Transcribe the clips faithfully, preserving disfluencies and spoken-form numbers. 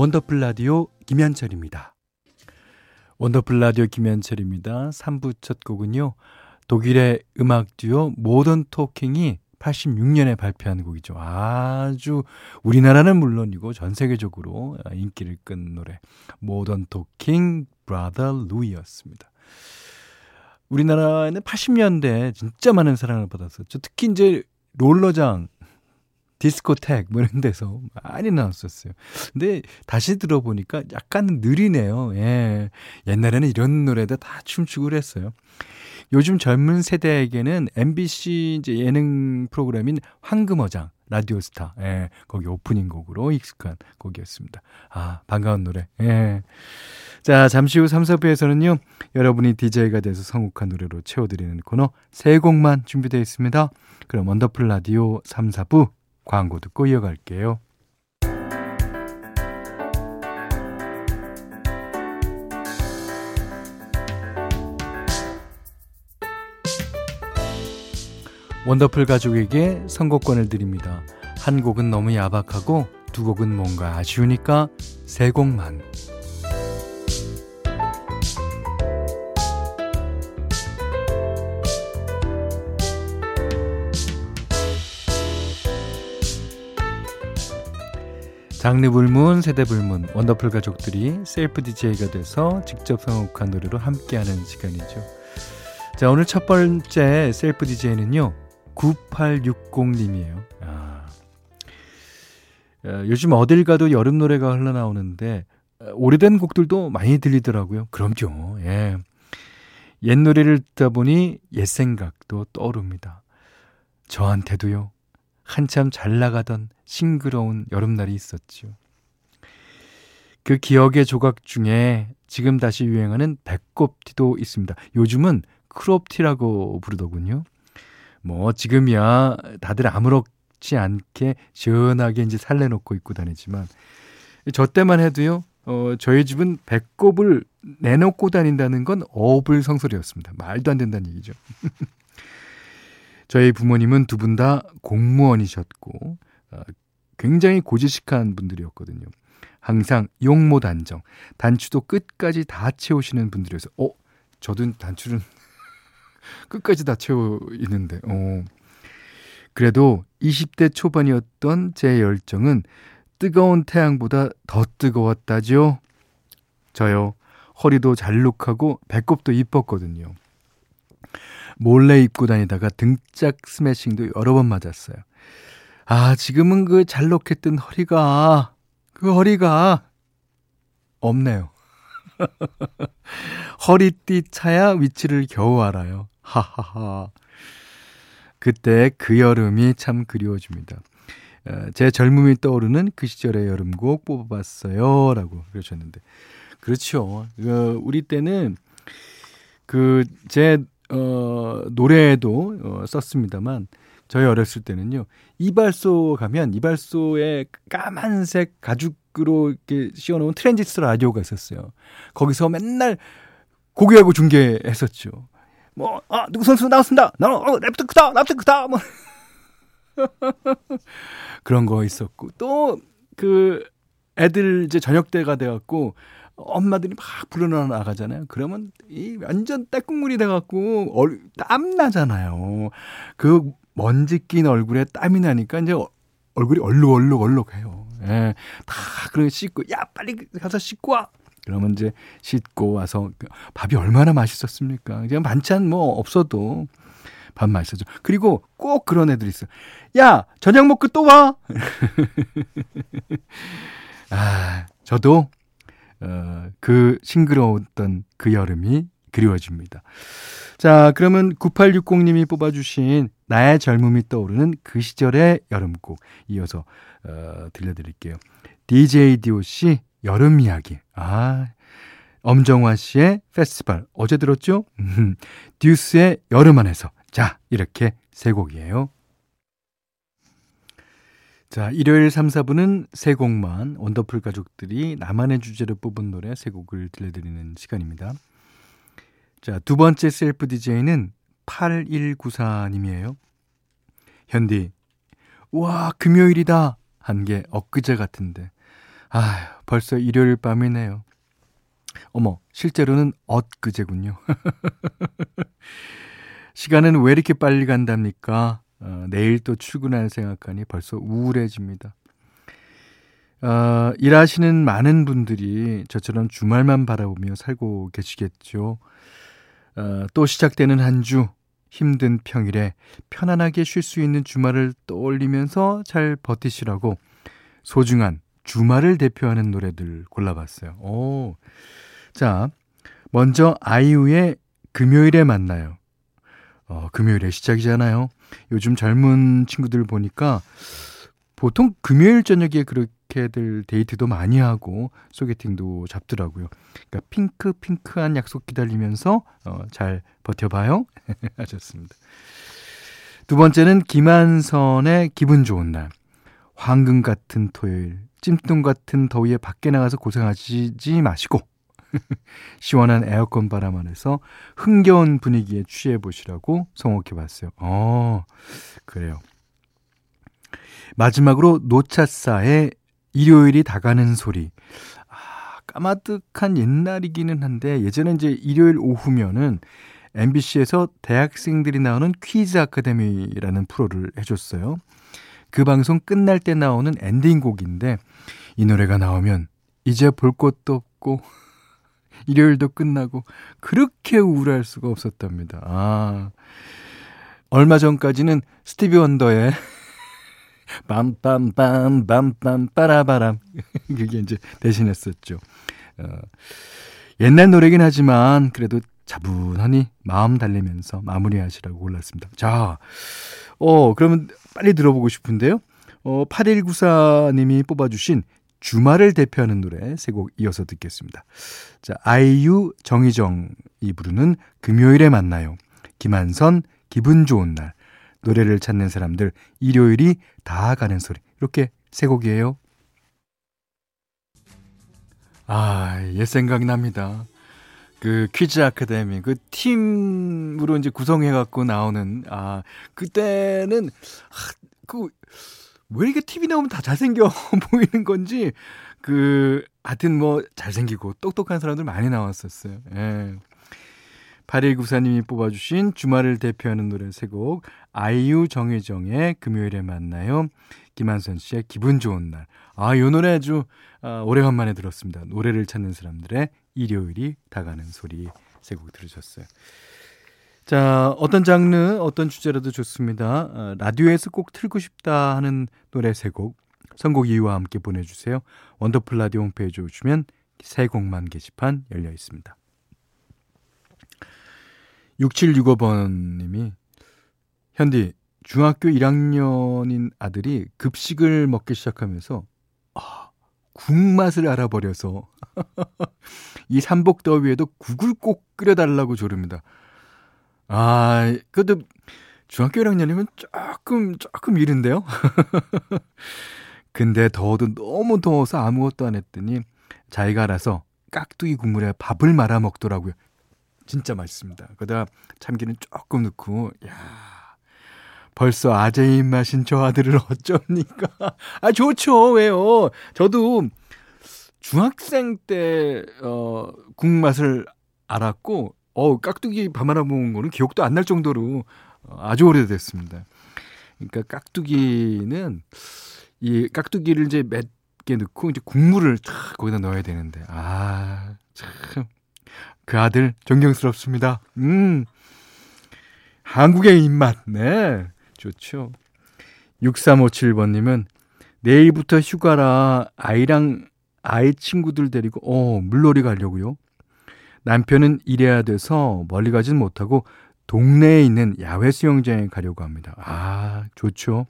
원더풀 라디오 김현철입니다. 원더풀 라디오 김현철입니다. 삼 부 첫 곡은요, 독일의 음악 듀오 모던 토킹이 팔십육 년에 발표한 곡이죠. 아주 우리나라는 물론이고 전 세계적으로 인기를 끈 노래, 모던 토킹 브라더 루이였습니다. 우리나라에는 팔십 년대에 진짜 많은 사랑을 받았었죠. 특히 이제 롤러장, 디스코텍 뭐 이런 데서 많이 나왔었어요. 근데 다시 들어보니까 약간 느리네요. 예. 옛날에는 이런 노래도 다 춤추고 그랬어요. 요즘 젊은 세대에게는 엠비씨 이제 예능 프로그램인 황금어장, 라디오스타, 예. 거기 오프닝 곡으로 익숙한 곡이었습니다. 아, 반가운 노래. 예. 자, 잠시 후 삼, 사부에서는요, 여러분이 디제이가 돼서 선곡한 노래로 채워드리는 코너 세곡만 준비되어 있습니다. 그럼 원더풀 라디오 삼, 사부 광고 듣고 이어갈게요. 원더풀 가족에게 선곡권을 드립니다. 한 곡은 너무 야박하고 두 곡은 뭔가 아쉬우니까 세 곡만. 장르 불문, 세대 불문, 원더풀 가족들이 셀프 디제이가 돼서 직접 선곡한 노래로 함께하는 시간이죠. 자, 오늘 첫 번째 셀프 디제이는요, 구팔육공님이에요. 아, 요즘 어딜 가도 여름 노래가 흘러나오는데 오래된 곡들도 많이 들리더라고요. 그럼요. 예. 옛 노래를 듣다 보니 옛 생각도 떠오릅니다. 저한테도요. 한참 잘 나가던 싱그러운 여름날이 있었지요. 그 기억의 조각 중에 지금 다시 유행하는 배꼽티도 있습니다. 요즘은 크롭티라고 부르더군요. 뭐 지금이야 다들 아무렇지 않게 시원하게 이제 살려놓고 입고 다니지만, 저 때만 해도요, 어, 저희 집은 배꼽을 내놓고 다닌다는 건 어불성설이었습니다. 말도 안 된다는 얘기죠. 저희 부모님은 두 분 다 공무원이셨고 굉장히 고지식한 분들이었거든요. 항상 용모 단정, 단추도 끝까지 다 채우시는 분들이어서 어? 저도 단추는 끝까지 다 채우는데 어. 그래도 이십 대 초반이었던 제 열정은 뜨거운 태양보다 더 뜨거웠다지요. 저요, 허리도 잘록하고 배꼽도 이뻤거든요. 몰래 입고 다니다가 등짝 스매싱도 여러 번 맞았어요. 아, 지금은 그 잘록했던 허리가, 그 허리가 없네요. 허리띠 차야 위치를 겨우 알아요. 하하하. 그때 그 여름이 참 그리워집니다. 제 젊음이 떠오르는 그 시절의 여름곡 뽑아봤어요. 라고 그러셨는데. 그렇죠. 우리 때는 그 제 어, 노래에도 어, 썼습니다만, 저희 어렸을 때는요, 이발소 가면 이발소에 까만색 가죽으로 이렇게 씌워놓은 트랜지스터 라디오가 있었어요. 거기서 맨날 고교하고 중계했었죠. 뭐, 아, 누구 선수 나왔습니다. 나, 어, 랩트 크다, 랩트 크다. 뭐. 그런 거 있었고, 또, 그, 애들 이제 저녁 때가 돼갖고, 엄마들이 막 불러나가잖아요. 그러면 이 완전 떼국물이 돼갖고 얼, 땀 나잖아요. 그 먼지 낀 얼굴에 땀이 나니까 이제 얼굴이 얼룩얼룩얼룩해요. 예, 다 그런 씻고, 야 빨리 가서 씻고 와. 그러면 이제 씻고 와서 밥이 얼마나 맛있었습니까? 그냥 반찬 뭐 없어도 밥 맛있었죠. 그리고 꼭 그런 애들이 있어요. 야 저녁 먹고 또 와. 아, 저도 어, 그 싱그러웠던 그 여름이 그리워집니다. 자, 그러면 구팔육공님이 뽑아주신 나의 젊음이 떠오르는 그 시절의 여름곡 이어서 어, 들려드릴게요. 디제이 디오씨 여름 이야기. 아, 엄정화 씨의 페스티벌 어제 들었죠? 듀스의 여름 안에서. 자, 이렇게 세 곡이에요. 자, 일요일 삼, 사부는 세 곡만, 원더풀 가족들이 나만의 주제로 뽑은 노래 세 곡을 들려드리는 시간입니다. 자, 두 번째 셀프 디제이는 팔일구사님이에요. 현디, 와 금요일이다 한 게 엊그제 같은데 아휴, 벌써 일요일 밤이네요. 어머, 실제로는 엊그제군요. 시간은 왜 이렇게 빨리 간답니까? 어, 내일 또 출근할 생각하니 벌써 우울해집니다. 어, 일하시는 많은 분들이 저처럼 주말만 바라보며 살고 계시겠죠. 어, 또 시작되는 한 주, 힘든 평일에 편안하게 쉴 수 있는 주말을 떠올리면서 잘 버티시라고 소중한 주말을 대표하는 노래들 골라봤어요. 오. 자, 먼저 아이유의 금요일에 만나요. 어, 금요일의 시작이잖아요. 요즘 젊은 친구들 보니까 보통 금요일 저녁에 그렇게들 데이트도 많이 하고 소개팅도 잡더라고요. 그러니까 핑크핑크한 약속 기다리면서 어, 잘 버텨봐요. 하셨습니다. 두 번째는 김한선의 기분 좋은 날. 황금 같은 토요일, 찜통 같은 더위에 밖에 나가서 고생하시지 마시고 시원한 에어컨 바람 안에서 흥겨운 분위기에 취해보시라고 성혹해봤어요. 어, 그래요. 마지막으로 노차사의 일요일이 다가는 소리. 아, 까마득한 옛날이기는 한데 예전에 이제 일요일 오후면은 엠비씨에서 대학생들이 나오는 퀴즈 아카데미라는 프로를 해줬어요. 그 방송 끝날 때 나오는 엔딩곡인데 이 노래가 나오면 이제 볼 것도 없고 일요일도 끝나고 그렇게 우울할 수가 없었답니다. 아, 얼마 전까지는 스티비 원더의 빰빰빰 빰빰 빠라바람 그게 이제 대신했었죠. 어, 옛날 노래긴 하지만 그래도 차분하니 마음 달래면서 마무리하시라고 골랐습니다. 자, 어, 그러면 빨리 들어보고 싶은데요. 어, 팔일구사님이 뽑아주신 주말을 대표하는 노래 세 곡 이어서 듣겠습니다. 자, 아이유, 정희정이 부르는 금요일에 만나요. 김한선, 기분 좋은 날. 노래를 찾는 사람들, 일요일이 다 가는 소리. 이렇게 세 곡이에요. 아, 옛 생각 납니다. 그 퀴즈 아카데미 그 팀으로 이제 구성해 갖고 나오는, 아, 그때는 그 왜 이렇게 티비 나오면 다 잘생겨 보이는 건지, 그 하여튼 뭐 잘생기고 똑똑한 사람들 많이 나왔었어요. 예. 팔일구사님이 뽑아주신 주말을 대표하는 노래 세 곡, 아이유, 정혜정의 금요일에 만나요, 김한선 씨의 기분 좋은 날. 아, 이 노래 아주 아, 오래간만에 들었습니다. 노래를 찾는 사람들의 일요일이 다가는 소리 세 곡 들으셨어요. 자, 어떤 장르, 어떤 주제라도 좋습니다. 어, 라디오에서 꼭 틀고 싶다 하는 노래 세 곡, 선곡 이유와 함께 보내주세요. 원더풀 라디오 홈페이지에 오시면 세 곡만 게시판 열려 있습니다. 육칠육오번님이 현디, 중학교 일학년인 아들이 급식을 먹기 시작하면서 아, 국맛을 알아버려서 이 삼복더위에도 국을 꼭 끓여달라고 조릅니다. 아, 그래도 중학교 일학년이면 조금 조금 이른데요. 근데 더워도 너무 더워서 아무것도 안 했더니 자기가 알아서 깍두기 국물에 밥을 말아 먹더라고요. 진짜 맛있습니다. 거기다 참기름 조금 넣고. 야, 벌써 아재 입맛인 저 아들을 어쩝니까? 아, 좋죠. 왜요? 저도 중학생 때 어, 국맛을 알았고, 어, 깍두기 밥 말아 먹은 거는 기억도 안 날 정도로 아주 오래됐습니다. 그러니까 깍두기는 이 깍두기를 이제 맵게 넣고 이제 국물을 탁 거기다 넣어야 되는데, 아, 참 그 아들 존경스럽습니다. 음, 한국의 입맛, 네, 좋죠. 육삼오칠번님은 내일부터 휴가라 아이랑 아이 친구들 데리고 어, 물놀이 가려고요. 남편은 일해야 돼서 멀리 가진 못하고 동네에 있는 야외 수영장에 가려고 합니다. 아, 좋죠.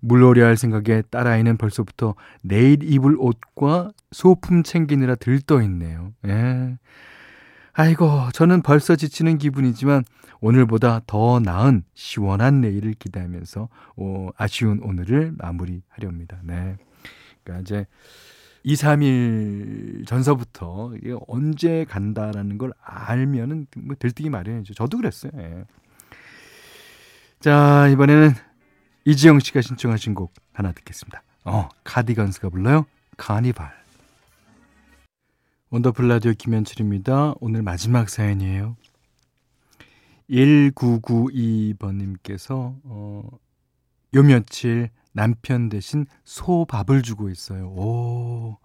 물놀이 할 생각에 딸아이는 벌써부터 내일 입을 옷과 소품 챙기느라 들떠있네요. 예. 아이고, 저는 벌써 지치는 기분이지만 오늘보다 더 나은 시원한 내일을 기대하면서 오, 아쉬운 오늘을 마무리하렵니다. 네. 그러니까 이제 이, 삼일 전서부터 이게 언제 간다라는 걸 알면은 뭐 들뜨기 마련이죠. 저도 그랬어요. 예. 자, 이번에는 이지영 씨가 신청하신 곡 하나 듣겠습니다. 어, 카디건스가 불러요. 카니발. 원더풀라디오 김현철입니다. 오늘 마지막 사연이에요. 천구백구십이 번님께서 어, 요 며칠 남편 대신 소밥을 주고 있어요. 오,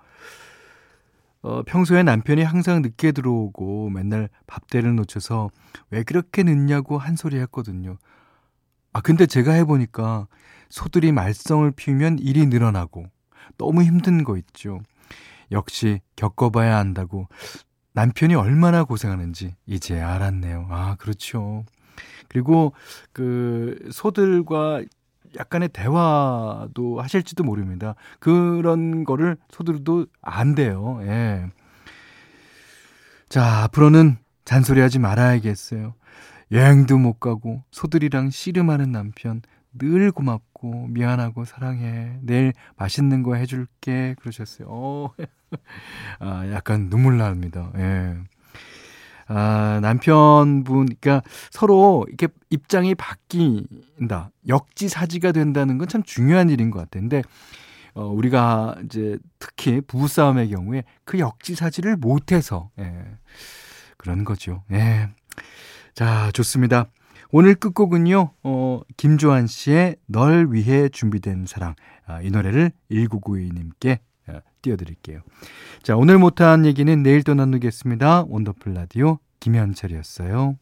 어, 평소에 남편이 항상 늦게 들어오고 맨날 밥대를 놓쳐서 왜 그렇게 늦냐고 한 소리 했거든요. 아, 근데 제가 해보니까 소들이 말썽을 피우면 일이 늘어나고 너무 힘든 거 있죠. 역시 겪어봐야 한다고 남편이 얼마나 고생하는지 이제 알았네요. 아, 그렇죠. 그리고 그 소들과 약간의 대화도 하실지도 모릅니다. 그런 거를 소들도 안 돼요. 예. 자, 앞으로는 잔소리하지 말아야겠어요. 여행도 못 가고 소들이랑 씨름하는 남편, 늘 고맙고 미안하고 사랑해. 내일 맛있는 거 해줄게. 그러셨어요. 어. 아, 약간 눈물 납니다. 예. 아, 남편분, 그러니까 서로 이렇게 입장이 바뀐다, 역지사지가 된다는 건 참 중요한 일인 것 같아요. 근데 어, 우리가 이제 특히 부부싸움의 경우에 그 역지사지를 못해서 예. 그런 거죠. 예. 자, 좋습니다. 오늘 끝곡은요, 어, 김조한 씨의 널 위해 준비된 사랑. 아, 이 노래를 천구백구십이 님께 띄워드릴게요. 자, 오늘 못한 얘기는 내일 또 나누겠습니다. 원더풀 라디오 김현철이었어요.